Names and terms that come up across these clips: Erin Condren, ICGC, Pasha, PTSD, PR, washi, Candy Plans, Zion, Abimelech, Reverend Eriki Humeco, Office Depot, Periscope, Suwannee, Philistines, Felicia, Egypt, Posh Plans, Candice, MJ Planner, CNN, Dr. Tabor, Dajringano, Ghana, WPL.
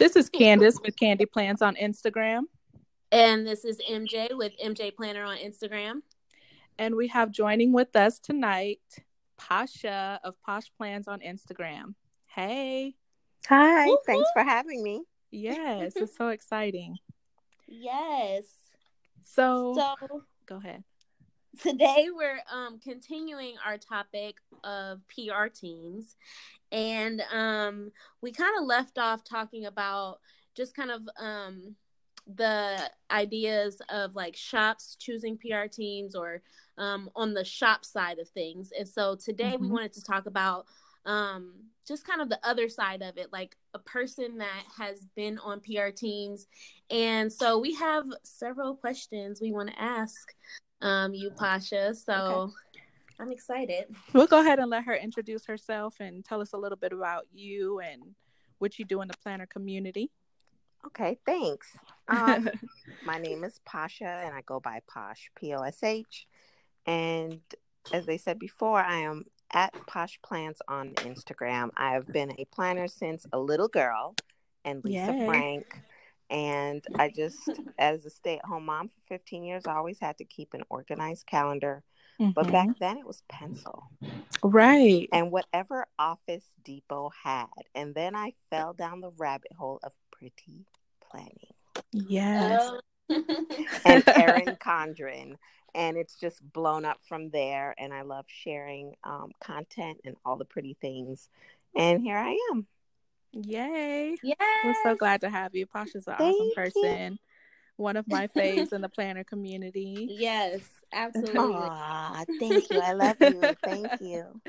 This is Candice with Candy Plans on Instagram. And this is MJ with MJ Planner on Instagram. And we have joining with us tonight, Pasha of Posh Plans on Instagram. Hey. Hi. Woo-hoo. Thanks for having me. Yes. It's so exciting. Yes. So go ahead. Today we're continuing our topic of PR teams, and we kind of left off talking about just kind of the ideas of like shops choosing PR teams or on the shop side of things. And so today we wanted to talk about just kind of the other side of it, like a person that has been on PR teams. And so we have several questions we want to ask you, Pasha. So okay. I'm excited. We'll go ahead and let her introduce herself and tell us a little bit about you and what you do in the planner community. Okay, thanks. My name is Pasha, and I go by Posh, P-O-S-H. And as they said before, I am at Posh Plans on Instagram. I have been a planner since a little girl and Lisa Frank. And I just, as a stay-at-home mom for 15 years, I always had to keep an organized calendar. Mm-hmm. But back then, it was pencil. Right. And whatever Office Depot had. And then I fell down the rabbit hole of pretty planning. Yes. And Erin Condren. And it's just blown up from there. And I love sharing content and all the pretty things. And here I am. Yay. Yes. We're so glad to have you. Pasha's an awesome person. You. One of my faves in the planner community. Yes, absolutely. Aww, thank you. I love you. Thank you.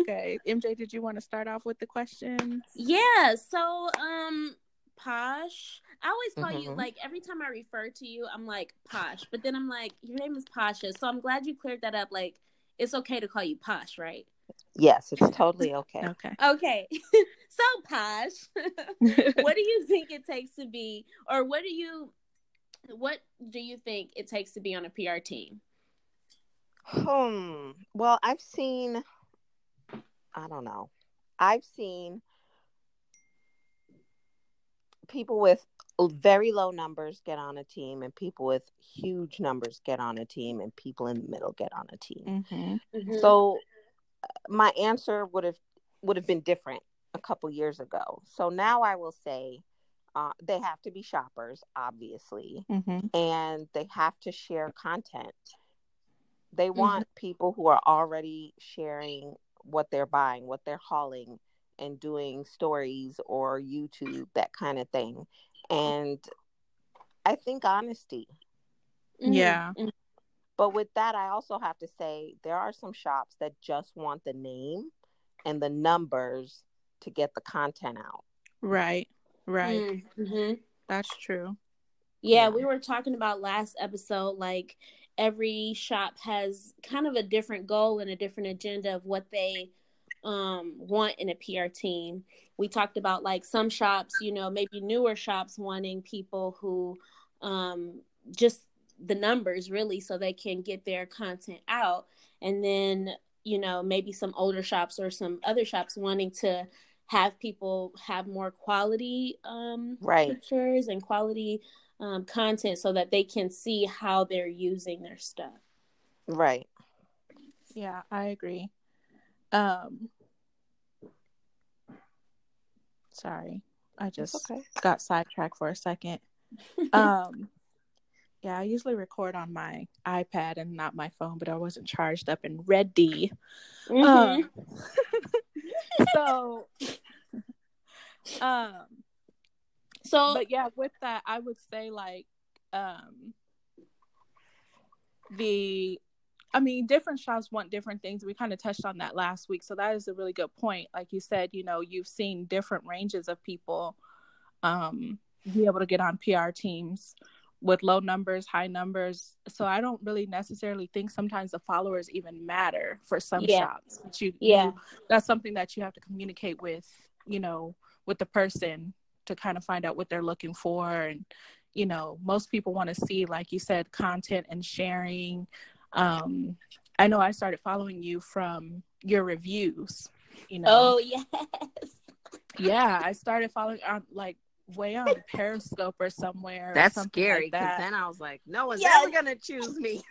Okay. MJ, did you want to start off with the questions? Yeah. So, Posh, I always call you, like, every time I refer to you, I'm like, Posh. But then I'm like, your name is Pasha. So I'm glad you cleared that up. Like, it's okay to call you Posh, right? Yes, it's totally okay. Okay. So, Posh, what do you think it takes to be, or what do you think it takes to be on a PR team? Well, I've seen people with very low numbers get on a team, and people with huge numbers get on a team, and people in the middle get on a team. So my answer would have been different a couple years ago. So now I will say they have to be shoppers, obviously, and they have to share content. They want people who are already sharing what they're buying, what they're hauling, and doing stories or YouTube, that kind of thing. And I think honesty. Yeah. But with that, I also have to say there are some shops that just want the name and the numbers to get the content out. Right. That's true. Yeah, we were talking about last episode, like every shop has kind of a different goal and a different agenda of what they want in a PR team. We talked about like some shops, you know, maybe newer shops wanting people who just the numbers really so they can get their content out. And then, you know, maybe some older shops or some other shops wanting to have people have more quality pictures and quality content so that they can see how they're using their stuff. Right. Yeah, I agree. Sorry, I just got sidetracked for a second. Yeah, I usually record on my iPad and not my phone, but I wasn't charged up and ready. So, but yeah, with that, I would say like different shops want different things. We kind of touched on that last week. So that is a really good point. Like you said, you know, you've seen different ranges of people be able to get on PR teams with low numbers, high numbers. So I don't really necessarily think sometimes the followers even matter for some shops. But you, that's something that you have to communicate with, you know, with the person to kind of find out what they're looking for. And, you know, most people want to see, like you said, content and sharing. I know I started following you from your reviews, you know. Oh, yes. Yeah, I started following like way on Periscope or somewhere. That's or scary, because like then I was like, no one's ever gonna choose me.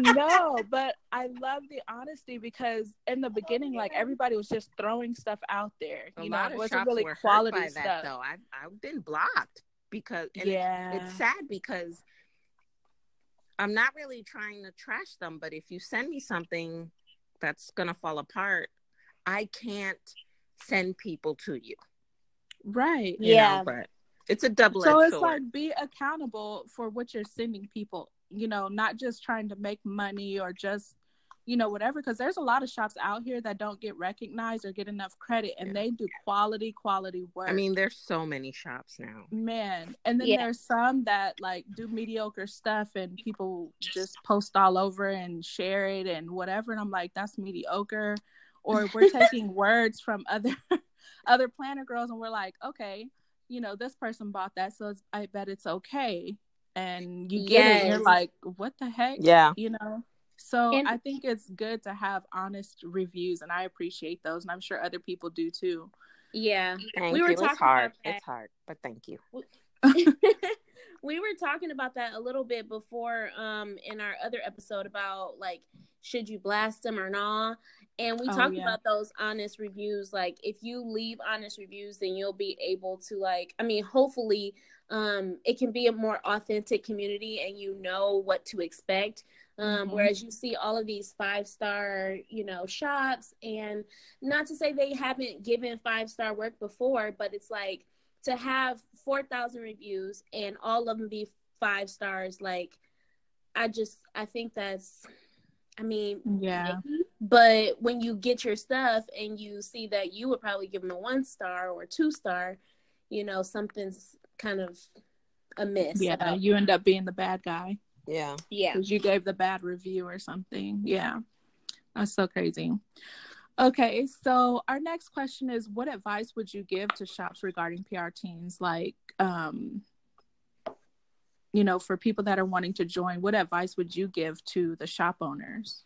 No, but I love the honesty, because in the beginning, like, everybody was just throwing stuff out there. You know, it wasn't really quality by stuff. That, though. I've been blocked because it's sad, because I'm not really trying to trash them, but if you send me something that's gonna fall apart, I can't send people to you. Right. You know, but it's a double-edged sword. So it's like, be accountable for what you're sending people, you know, not just trying to make money or just, you know, whatever, because there's a lot of shops out here that don't get recognized or get enough credit, and they do quality work. I mean, there's so many shops now, man. And then there's some that like do mediocre stuff, and people just post all over and share it and whatever, and I'm like, that's mediocre. Or we're taking words from other planner girls, and we're like, okay, you know, this person bought that, so I bet it's okay. And you get it, and you're like, what the heck? Yeah. You know? So I think it's good to have honest reviews, and I appreciate those, and I'm sure other people do too. Yeah. It's hard, but thank you. We were talking about that a little bit before in our other episode about, like, should you blast them or not? And we talked about those honest reviews. Like, if you leave honest reviews, then you'll be able to, like, I mean, hopefully it can be a more authentic community, and you know what to expect. Whereas you see all of these 5-star, you know, shops, and not to say they haven't given 5-star work before, but it's like, to have 4,000 reviews and all of them be 5 stars, like, I think that's, I mean, maybe, but when you get your stuff and you see that you would probably give them a 1-star or 2-star, you know, something's kind of amiss. Yeah, you end up being the bad guy. Yeah. Yeah. Because you gave the bad review or something. Yeah. That's so crazy. Okay, so our next question is, what advice would you give to shops regarding PR teams? Like, you know, for people that are wanting to join, what advice would you give to the shop owners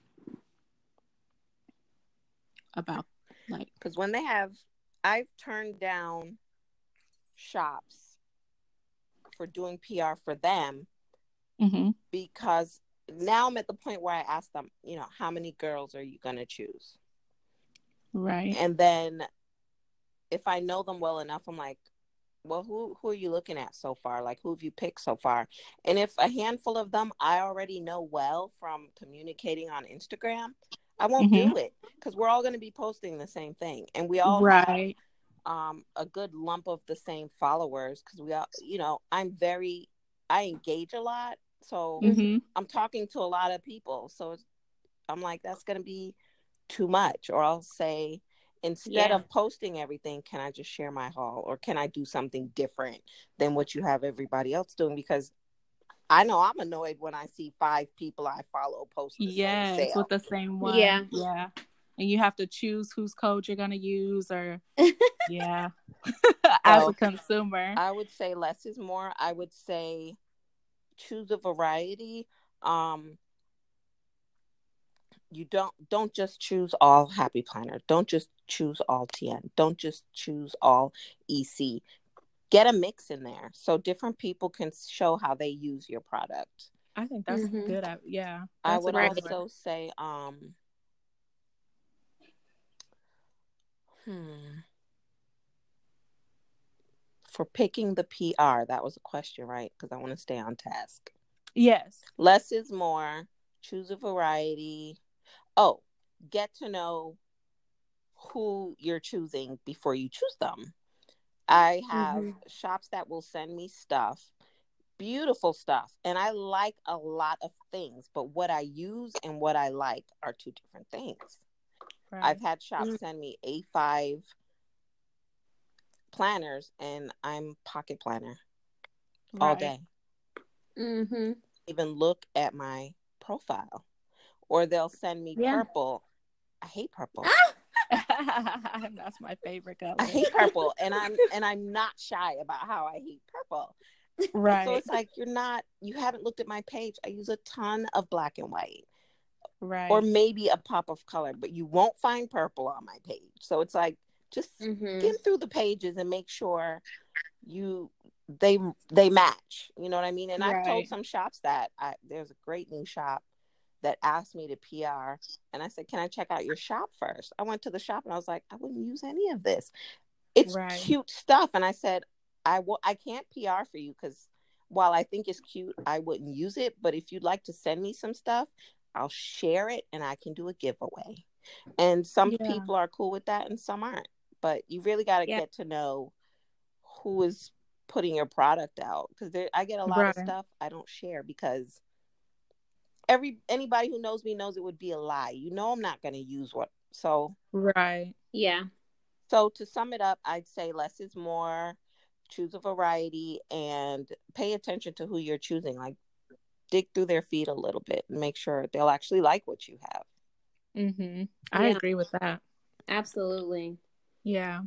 about, like... Because when they have... I've turned down shops for doing PR for them because now I'm at the point where I ask them, you know, how many girls are you going to choose? Right. And then if I know them well enough, I'm like, well, who are you looking at so far? Like, who have you picked so far? And if a handful of them I already know well from communicating on Instagram, I won't do it, because we're all going to be posting the same thing. And we all have a good lump of the same followers, because we all, you know, I engage a lot. So I'm talking to a lot of people. So I'm like, that's going to be too much. Or I'll say, instead of posting everything, can I just share my haul, or can I do something different than what you have everybody else doing? Because I know I'm annoyed when I see 5 people I follow post with the same one. Yeah And you have to choose whose code you're going to use, or as a consumer, I would say less is more. I would say choose a variety. You don't just choose all Happy Planner. Don't just choose all TN. Don't just choose all EC. Get a mix in there so different people can show how they use your product. I think that's good. I would also say, for picking the PR, that was a question, right? Because I want to stay on task. Yes. Less is more. Choose a variety. Oh, get to know who you're choosing before you choose them. I have shops that will send me stuff, beautiful stuff, and I like a lot of things, but what I use and what I like are two different things. Right. I've had shops send me A5 planners, and I'm pocket planner all day. Even look at my profile. Or they'll send me purple. I hate purple. That's my favorite color. I hate purple, and I'm not shy about how I hate purple. Right. So it's like, you haven't looked at my page. I use a ton of black and white. Right. Or maybe a pop of color, but you won't find purple on my page. So it's like, Just skim through the pages and make sure they match. You know what I mean? And I've told some shops that there's a great new shop that asked me to PR, and I said, "Can I check out your shop first?" I went to the shop and I was like, "I wouldn't use any of this. It's cute stuff." And I said, "I can't PR for you because while I think it's cute, I wouldn't use it. But if you'd like to send me some stuff, I'll share it and I can do a giveaway." And some people are cool with that and some aren't. But you really got to get to know who is putting your product out, because I get a lot of stuff I don't share because anybody who knows me knows it would be a lie. You know, I'm not going to use what. So so to sum it up, I'd say less is more. Choose a variety and pay attention to who you're choosing. Like, dig through their feed a little bit and make sure they'll actually like what you have. I agree with that. Absolutely. Yeah.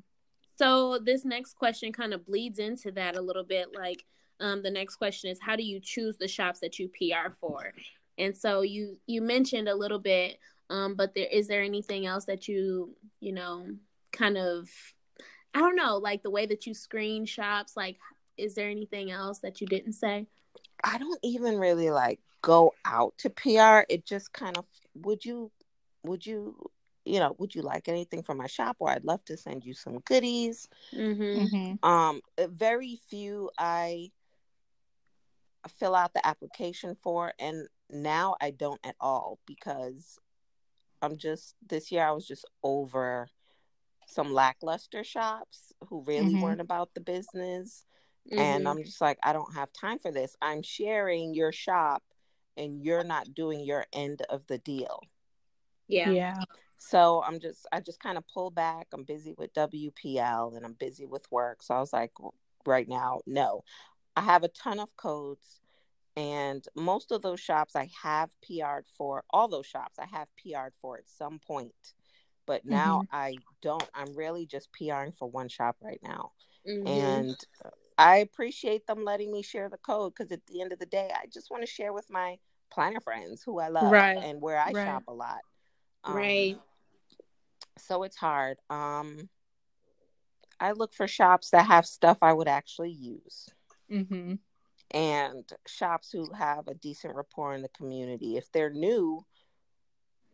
So this next question kind of bleeds into that a little bit. Like, the next question is, how do you choose the shops that you PR for? And so you mentioned a little bit, but is there anything else that you know, kind of, I don't know, like the way that you screen shops, like, is there anything else that you didn't say? I don't even really like go out to PR. It just kind of, would you like anything from my shop, or I'd love to send you some goodies. Very few I fill out the application for, and now I don't at all, because this year I was just over some lackluster shops who really weren't about the business. And I'm just like, I don't have time for this. I'm sharing your shop and you're not doing your end of the deal. Yeah. So I just kind of pull back. I'm busy with WPL and I'm busy with work. So I was like, right now, no. I have a ton of codes, and most of those shops I have PR'd for. All those shops I have PR'd for at some point, but now I don't. I'm really just PR'ing for one shop right now. And I appreciate them letting me share the code, because at the end of the day, I just want to share with my planner friends who I love and where I shop a lot. So it's hard. I look for shops that have stuff I would actually use, and shops who have a decent rapport in the community. If they're new,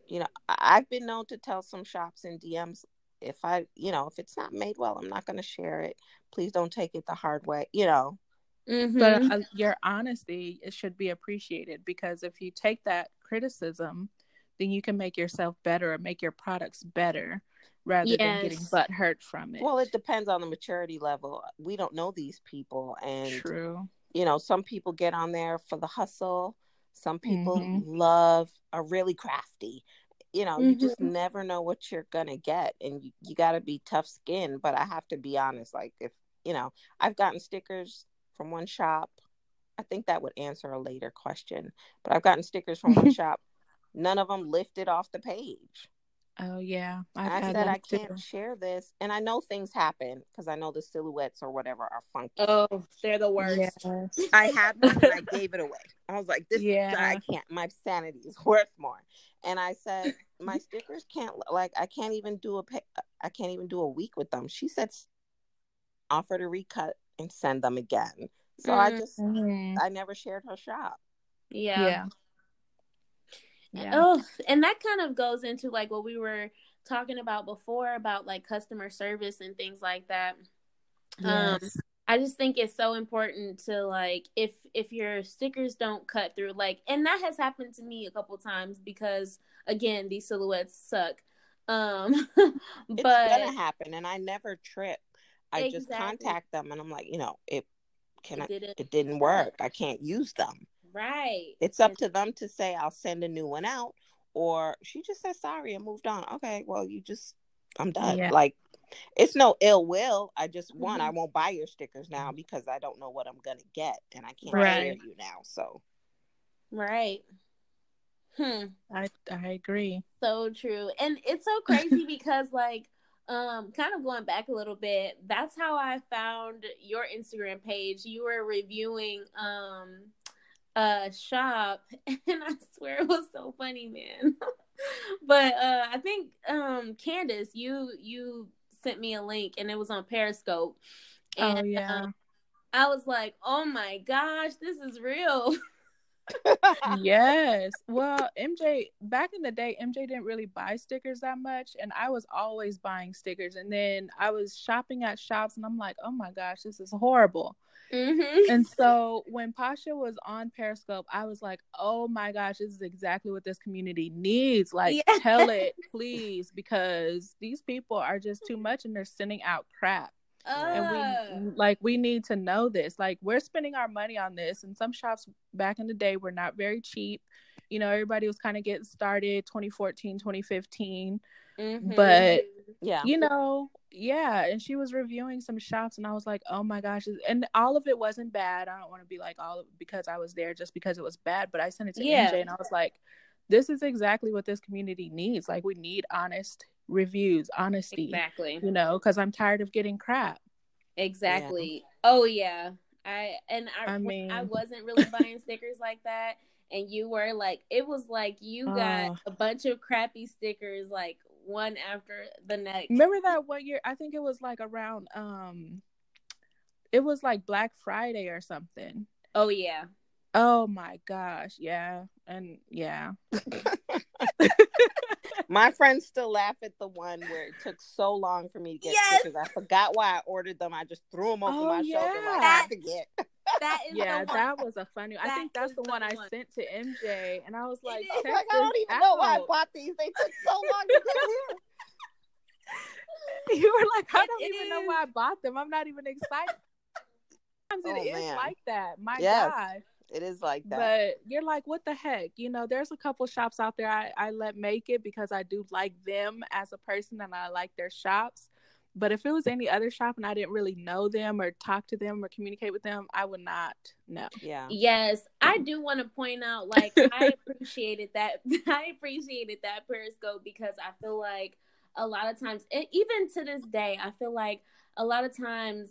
you know, I've been known to tell some shops in DMs, if it's not made well, I'm not going to share it. Please don't take it the hard way, you know. But your honesty, it should be appreciated, because if you take that criticism, then you can make yourself better or make your products better rather than getting butthurt from it. Well, it depends on the maturity level. We don't know these people. And, you know, some people get on there for the hustle. Some people are really crafty. You know, you just never know what you're going to get. And you got to be tough skinned. But I have to be honest. Like, I've gotten stickers from one shop. I think that would answer a later question. But I've gotten stickers from one shop. None of them lifted off the page. Oh, yeah. I said, I can't share this. And I know things happen, because I know the silhouettes or whatever are funky. Oh, they're the worst. Yes. I had one and I gave it away. I was like, I can't. My sanity is worth more. And I said, my stickers can't, like, I can't even do a week with them. She said, offer to recut and send them again. So I never shared her shop. Yeah. Yeah. Oh, and that kind of goes into like what we were talking about before about like customer service and things like that. Yes. I just think it's so important to like, if your stickers don't cut through, like, and that has happened to me a couple times, because again, these silhouettes suck. But it's gonna happen, and I never trip. I just contact them and I'm like, it didn't work. I can't use them. Right. It's up to them to say, I'll send a new one out, or she just said sorry and moved on. Okay, well, I'm done. Yeah. Like, it's no ill will. I just I won't buy your stickers now, because I don't know what I'm gonna get, and I can't share you now. So, I agree. So true, and it's so crazy because like, kind of going back a little bit, that's how I found your Instagram page. You were reviewing a shop, and I swear it was so funny, man. But I think Candice, you sent me a link, and it was on Periscope. And, oh, yeah. I was like, oh, my gosh, this is real. Yes. Well, MJ, back in the day, MJ didn't really buy stickers that much, and I was always buying stickers. And then I was shopping at shops, and I'm like, oh, my gosh, this is horrible. Mm-hmm. And so when Pasha was on Periscope, I was like, oh, my gosh, this is exactly what this community needs. Like, yes. Tell it, please, because these people are just too much, and they're sending out crap. And we need to know this. Like, we're spending our money on this, and some shops back in the day were not very cheap. You know, everybody was kind of getting started 2014, 2015. Mm-hmm. But yeah, you know, yeah. And she was reviewing some shops, and I was like, oh my gosh. And all of it wasn't bad. I don't want to be like all of, because I was there just because it was bad, but I sent it to MJ, and I was like, this is exactly what this community needs. Like, we need honest reviews, honesty, exactly, you know, because I'm tired of getting crap. Exactly. Yeah. Oh yeah. I wasn't really buying stickers like that, and you were like, it was like you got a bunch of crappy stickers, like one after the next. Remember that one year? I think it was like around it was like Black Friday or something. Oh yeah. Oh my gosh, yeah. And yeah. My friends still laugh at the one where it took so long for me to get stickers. I forgot why I ordered them. I just threw them over my shoulder. Like, I have to get. That is that was a funny one. I think that's the one I sent to MJ, and I was like, I don't even know why I bought these. They took so long to get here. You were like, I don't even know why I bought them. I'm not even excited. Sometimes it is like that. My gosh. It is like that. But you're like, what the heck? You know, there's a couple shops out there I let make it because I do like them as a person and I like their shops. But if it was any other shop and I didn't really know them or talk to them or communicate with them, I would not know. Yeah. Yes. I do want to point out, like, I appreciated that Periscope, because I feel like a lot of times, and even to this day, I feel like a lot of times,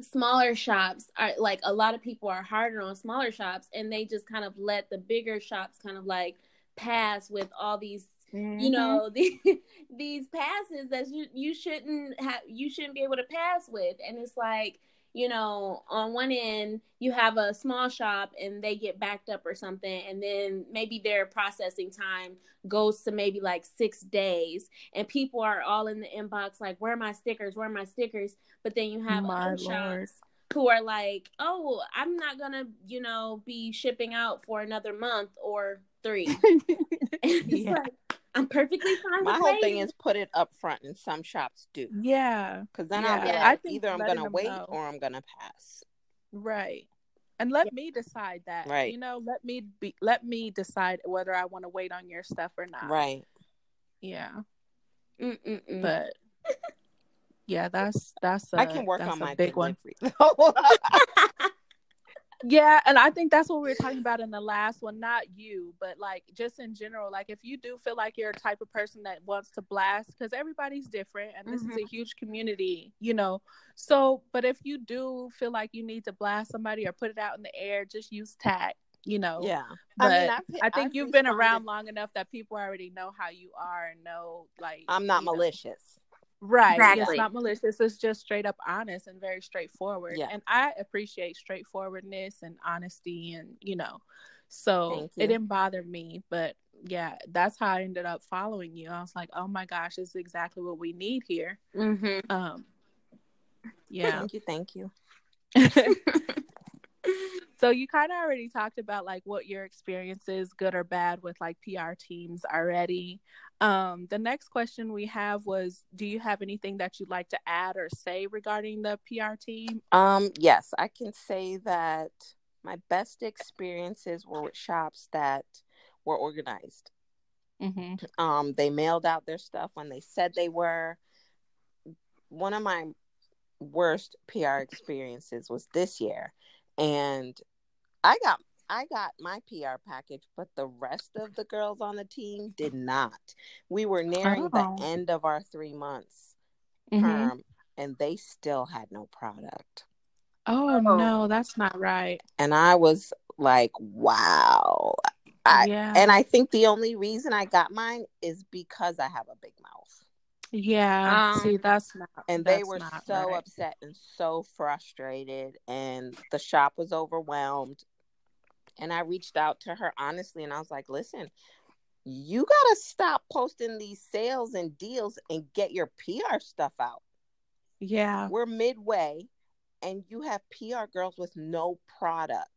smaller shops are like, a lot of people are harder on smaller shops, and they just kind of let the bigger shops kind of like pass with all these, you know, these passes that you shouldn't be able to pass with. And it's like, you know, on one end you have a small shop and they get backed up or something, and then maybe their processing time goes to maybe like 6 days, and people are all in the inbox like, where are my stickers? But then you have other shops who are like, oh, I'm not gonna, you know, be shipping out for another month or 3. It's like, I'm perfectly fine. My whole thing is put it up front, and some shops do. Yeah, because then I'll be like, I either I'm gonna wait or I'm gonna pass. Right, and let me decide that. Right, you know, let me decide whether I want to wait on your stuff or not. Right. Yeah. But yeah, that's I can work on my big one. Yeah, and I think that's what we were talking about in the last one, not you, but like just in general, like if you do feel like you're a type of person that wants to blast, because everybody's different, and this is a huge community, you know, so, but if you do feel like you need to blast somebody or put it out in the air, just use tact, you know. Yeah. But I mean, I think you've been around long enough that people already know how you are and know, like, I'm not malicious. Right. Exactly. It's not malicious. It's just straight up honest and very straightforward. Yeah. And I appreciate straightforwardness and honesty, and, you know, so it didn't bother me. But yeah, that's how I ended up following you. I was like, oh my gosh, this is exactly what we need here. Mm-hmm. Yeah. Thank you. So you kind of already talked about like what your experience is, good or bad, with like PR teams already. The next question we have was, do you have anything that you'd like to add or say regarding the PR team? Yes, I can say that my best experiences were with shops that were organized. Mm-hmm. They mailed out their stuff when they said they were. One of my worst PR experiences was this year. And I got my PR package, but the rest of the girls on the team did not. We were nearing the end of our 3 months term, and they still had no product. Oh, no, that's not right. And I was like, wow. And I think the only reason I got mine is because I have a big mouth. Yeah. See, that's not. And they were so right. upset and so frustrated, and the shop was overwhelmed. And I reached out to her honestly, and I was like, listen, you got to stop posting these sales and deals and get your PR stuff out. Yeah. We're midway, and you have PR girls with no product.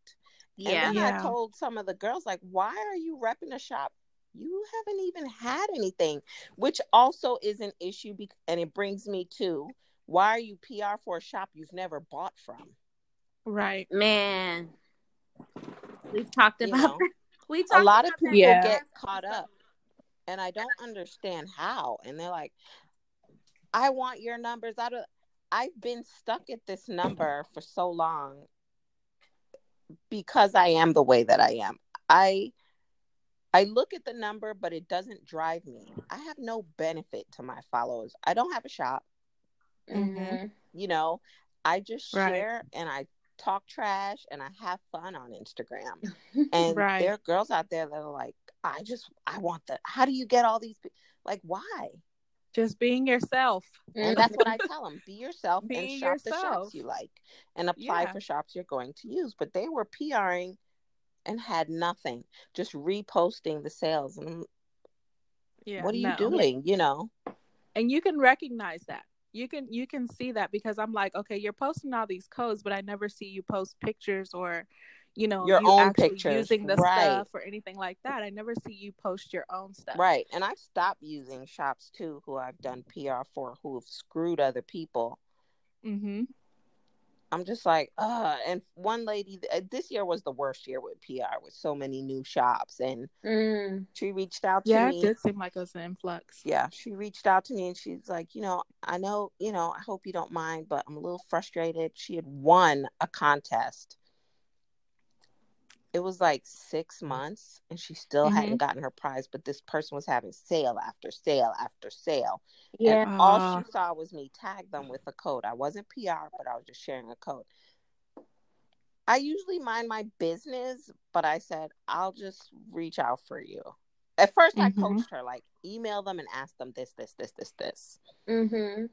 Yeah. And then I told some of the girls, like, why are you repping a shop? You haven't even had anything, which also is an issue. And it brings me to, why are you PR for a shop you've never bought from? Right. Man. We've talked about that. A lot of people get caught up, and I don't understand how. And they're like, I want your numbers. I've been stuck at this number for so long because I am the way that I am. I look at the number, but it doesn't drive me. I have no benefit to my followers. I don't have a shop. Mm-hmm. You know, I just share and I talk trash and I have fun on Instagram. And there are girls out there that are like, I want that. How do you get all these? Like, why? Just being yourself. And that's what I tell them. Be yourself and shop the shops you like and apply for shops you're going to use. But they were PRing and had nothing, just reposting the sales. And what are you doing? You know, and you can recognize that. You can see that, because I'm like, okay, you're posting all these codes, but I never see you post pictures or, you know, your own pictures using the stuff or anything like that. I never see you post your own stuff. Right, and I've stopped using shops too, who I've done PR for, who have screwed other people. Mm-hmm. I'm just like, and one lady, this year was the worst year with PR, with so many new shops, and she reached out to me. Yeah, it did seem like it was an influx. Yeah, she reached out to me, and she's like, I know, I hope you don't mind, but I'm a little frustrated. She had won a contest. It was like 6 months, and she still hadn't gotten her prize, but this person was having sale after sale after sale. Yeah. And all she saw was me tag them with a code. I wasn't PR, but I was just sharing a code. I usually mind my business, but I said, I'll just reach out for you. At first, I coached her, like, email them and ask them this. Mm-hmm.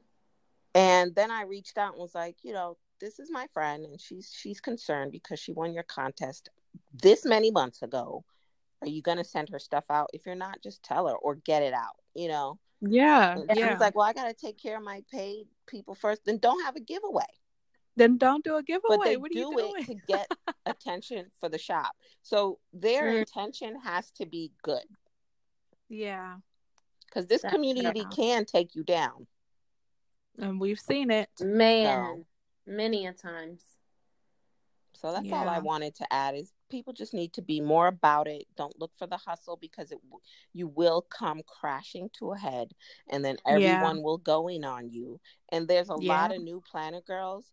And then I reached out and was like, this is my friend, and she's concerned because she won your contest this many months ago. Are you going to send her stuff out? If you're not, just tell her or get it out, and she's like, well, I got to take care of my paid people first. Then don't have a giveaway. Then don't do a giveaway. But they what do are you doing? It to get attention for the shop. So their intention has to be good. Yeah. Because this community can take you down. And we've seen it. Man, many a times. So that's all I wanted to add, is people just need to be more about it. Don't look for the hustle, because you will come crashing to a head, and then everyone will go in on you. And there's a lot of new planner girls.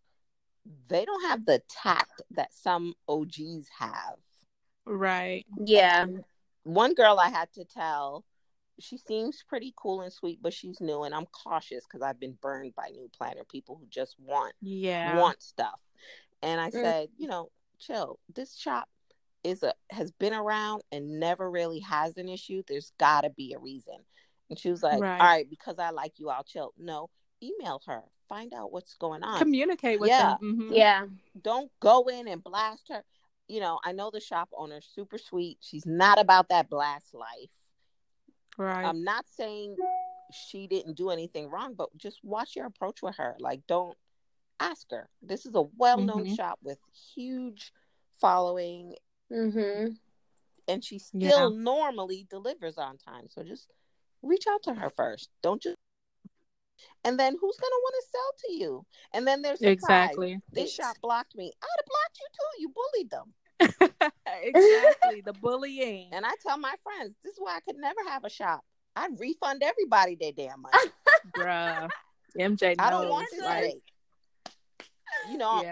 They don't have the tact that some OGs have. Right. Yeah. And one girl I had to tell, she seems pretty cool and sweet, but she's new, and I'm cautious because I've been burned by new planner people who just want stuff. And I said, chill. This shop has been around and never really has an issue. There's got to be a reason. And she was like, all right, because I like you, I'll chill. No, email her. Find out what's going on. Communicate with them. Mm-hmm. Yeah. Don't go in and blast her. I know the shop owner's super sweet. She's not about that blast life. Right. I'm not saying she didn't do anything wrong, but just watch your approach with her. Like, don't ask her. This is a well-known shop with huge following, and she still normally delivers on time. So just reach out to her first. Don't just. And then who's gonna want to sell to you? And then there's this shop blocked me. I'd have blocked you too. You bullied them. Exactly, the bullying. And I tell my friends, this is why I could never have a shop. I'd refund everybody their damn money, bruh. MJ, I don't want this break.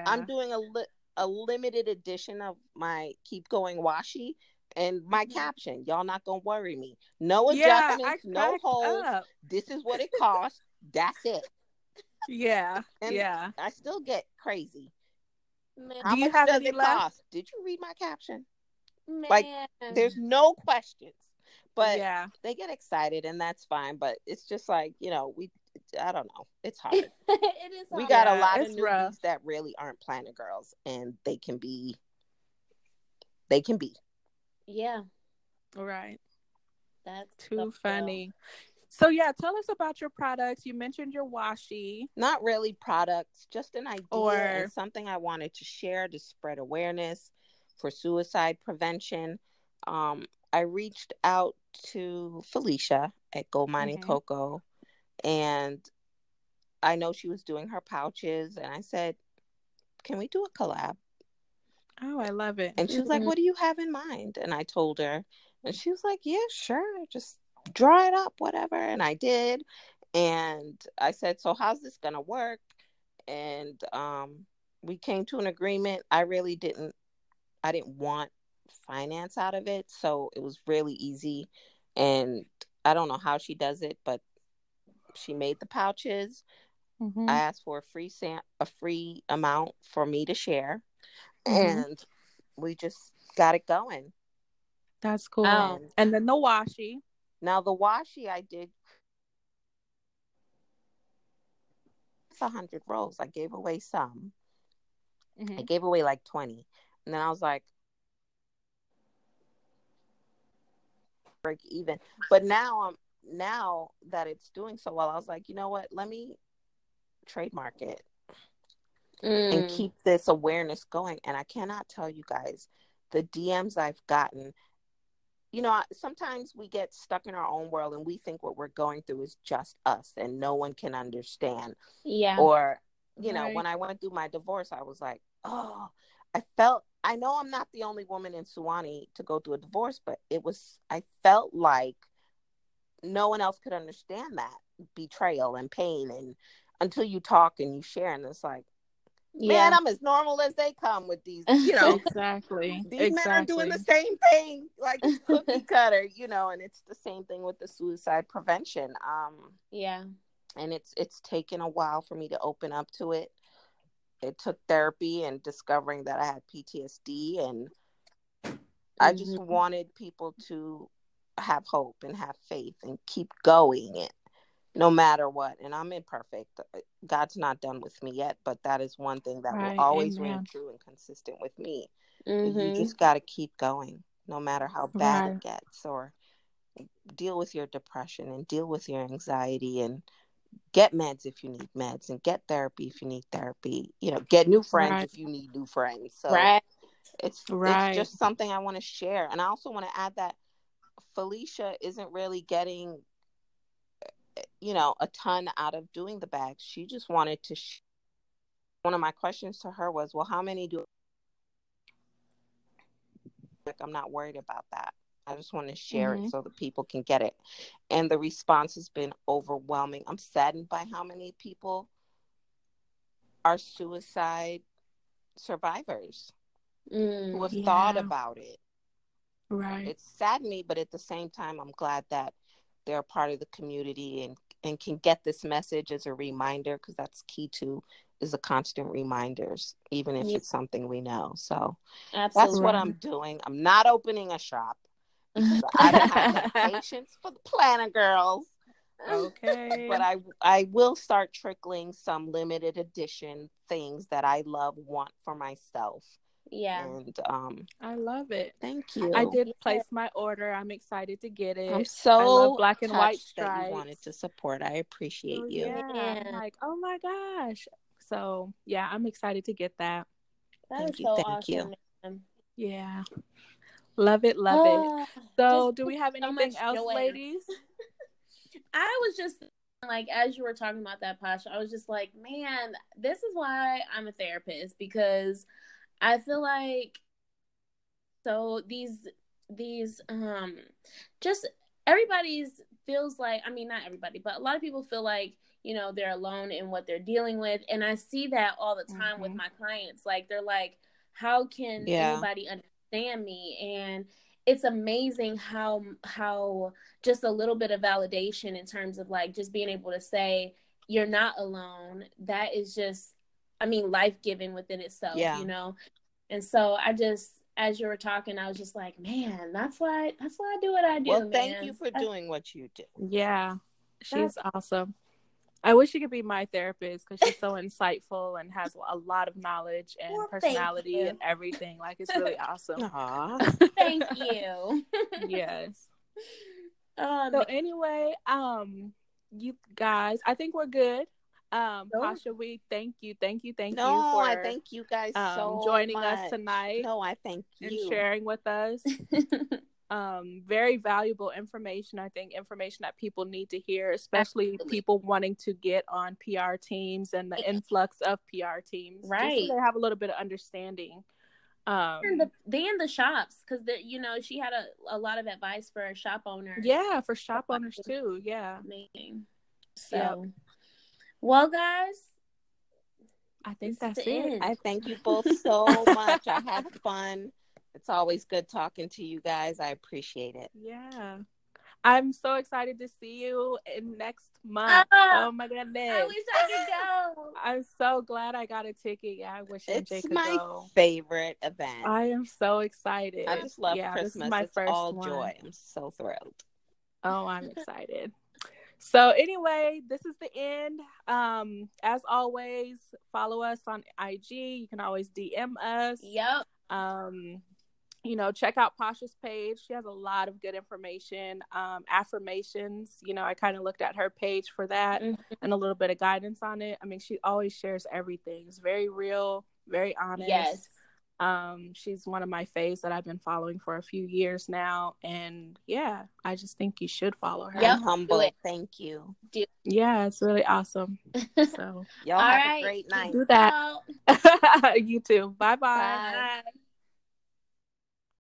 I'm doing a limited edition of my Keep Going Washi, and my caption, y'all not gonna worry me. No adjustments, no holes. This is what it costs. That's it. Yeah. And I still get crazy. Man, how much does it cost? Did you read my caption? Man. Like, there's no questions. But they get excited, and that's fine. But it's just like, we I don't know. It's hard. It is. We got a lot of newbies that really aren't planner girls, and they can be. They can be. Yeah. Right. That's too funny. So yeah, tell us about your products. You mentioned your washi. Not really products, just an idea and something I wanted to share to spread awareness for suicide prevention. I reached out to Felicia at Gold Mine and Cocoa, and I know she was doing her pouches, and I said, "Can we do a collab?" Oh, I love it. And she was like, "What do you have in mind?" And I told her, and she was like, "Yeah, sure. Just draw it up, whatever." And I did. And I said, "So how's this going to work?" And we came to an agreement. I didn't want finance out of it. So it was really easy. And I don't know how she does it, but she made the pouches. I asked for a free amount for me to share. And we just got it going. That's cool. And then the washi. Now the washi I did. It's 100 rolls. I gave away some. I gave away like 20. And then I was like, break even. But now that it's doing so well, I was like, you know what? Let me trademark it. And keep this awareness going. And I cannot tell you guys the DMs I've gotten. You know, sometimes we get stuck in our own world and we think what we're going through is just us and no one can understand. Yeah. Or, you know, when I went through my divorce, I was like, oh, I know I'm not the only woman in Suwannee to go through a divorce, but I felt like no one else could understand that betrayal and pain. And until you talk and you share, and it's like, man, I'm as normal as they come with these, you know. These men are doing the same thing, like cookie cutter, you know. And it's the same thing with the suicide prevention. And it's taken a while for me to open up to it. It took therapy and discovering that I had PTSD, and I just wanted people to have hope and have faith and keep going it. No matter what. And I'm imperfect. God's not done with me yet, but that is one thing that will always ring true and consistent with me. You just got to keep going, no matter how bad it gets, or deal with your depression and deal with your anxiety and get meds if you need meds and get therapy if you need therapy, you know, get new friends if you need new friends. So it's just something I want to share. And I also want to add that Felicia isn't really getting, you know, a ton out of doing the bags. She just wanted to one of my questions to her was, well, how many do I'm not worried about that. I just want to share it so that people can get it. And the response has been overwhelming. I'm saddened by how many people are suicide survivors who have thought about it. It saddened me, but at the same time, I'm glad that they're part of the community and can get this message as a reminder, because that's key too, is the constant reminders, even if it's something we know. So that's what I'm doing. I'm not opening a shop. I don't have the patience for the planner girls. Okay. But I will start trickling some limited edition things that I want for myself. Yeah. And I love it. Thank you. I did place my order. I'm excited to get it. I'm so I love black and white stripes. That you wanted to support. I appreciate you. Yeah. I'm like, oh my gosh. So yeah, I'm excited to get that. Thank you. Yeah. Love it. So do we have anything else, ladies? I was just like, as you were talking about that, Pasha, I was just like, man, this is why I'm a therapist, because I feel like these just everybody's feels like, I mean, not everybody, but a lot of people feel like, you know, they're alone in what they're dealing with. And I see that all the time with my clients. Like, they're like, how can anybody understand me? And it's amazing how just a little bit of validation in terms of like just being able to say you're not alone. That is just, I mean, life-giving within itself, you know? And so I just, as you were talking, I was just like, man, that's why I do what I do. Well, thank you for doing what you do. Yeah. She's awesome. I wish she could be my therapist because she's so insightful and has a lot of knowledge and personality and everything. Like, it's really awesome. Aww. Thank you. Yes. So anyway, you guys, I think we're good. Pasha, we thank you for I thank you guys so joining much. Us tonight. No, I thank you and sharing with us. Very valuable information. I think information that people need to hear, especially people wanting to get on PR teams and the influx of PR teams. Right, just so they have a little bit of understanding. They in the shops, because you know, she had a lot of advice for shop owners. Yeah, for shop owners too. Yeah, amazing. So. Yep. Well, guys, I think that's it. I thank you both so much. I had fun. It's always good talking to you guys. I appreciate it. Yeah. I'm so excited to see you in next month. Oh my goodness. I wish I could go. I'm so glad I got a ticket. Yeah, I wish MJ could go. It's my favorite event. I am so excited. I just love Christmas. It's all joy. I'm so thrilled. Oh, I'm excited. So anyway, this is the end. As always, follow us on IG. You can always DM us. Yep. You know, check out Pasha's page. She has a lot of good information, affirmations. You know, I kind of looked at her page for that and a little bit of guidance on it. I mean, she always shares everything. It's very real, very honest. Yes. She's one of my faves that I've been following for a few years now, and yeah, I just think you should follow her. Yep. Humble. Thank you. Yeah, it's really awesome. So y'all have a great night. Do that. You too. Bye-bye. Bye.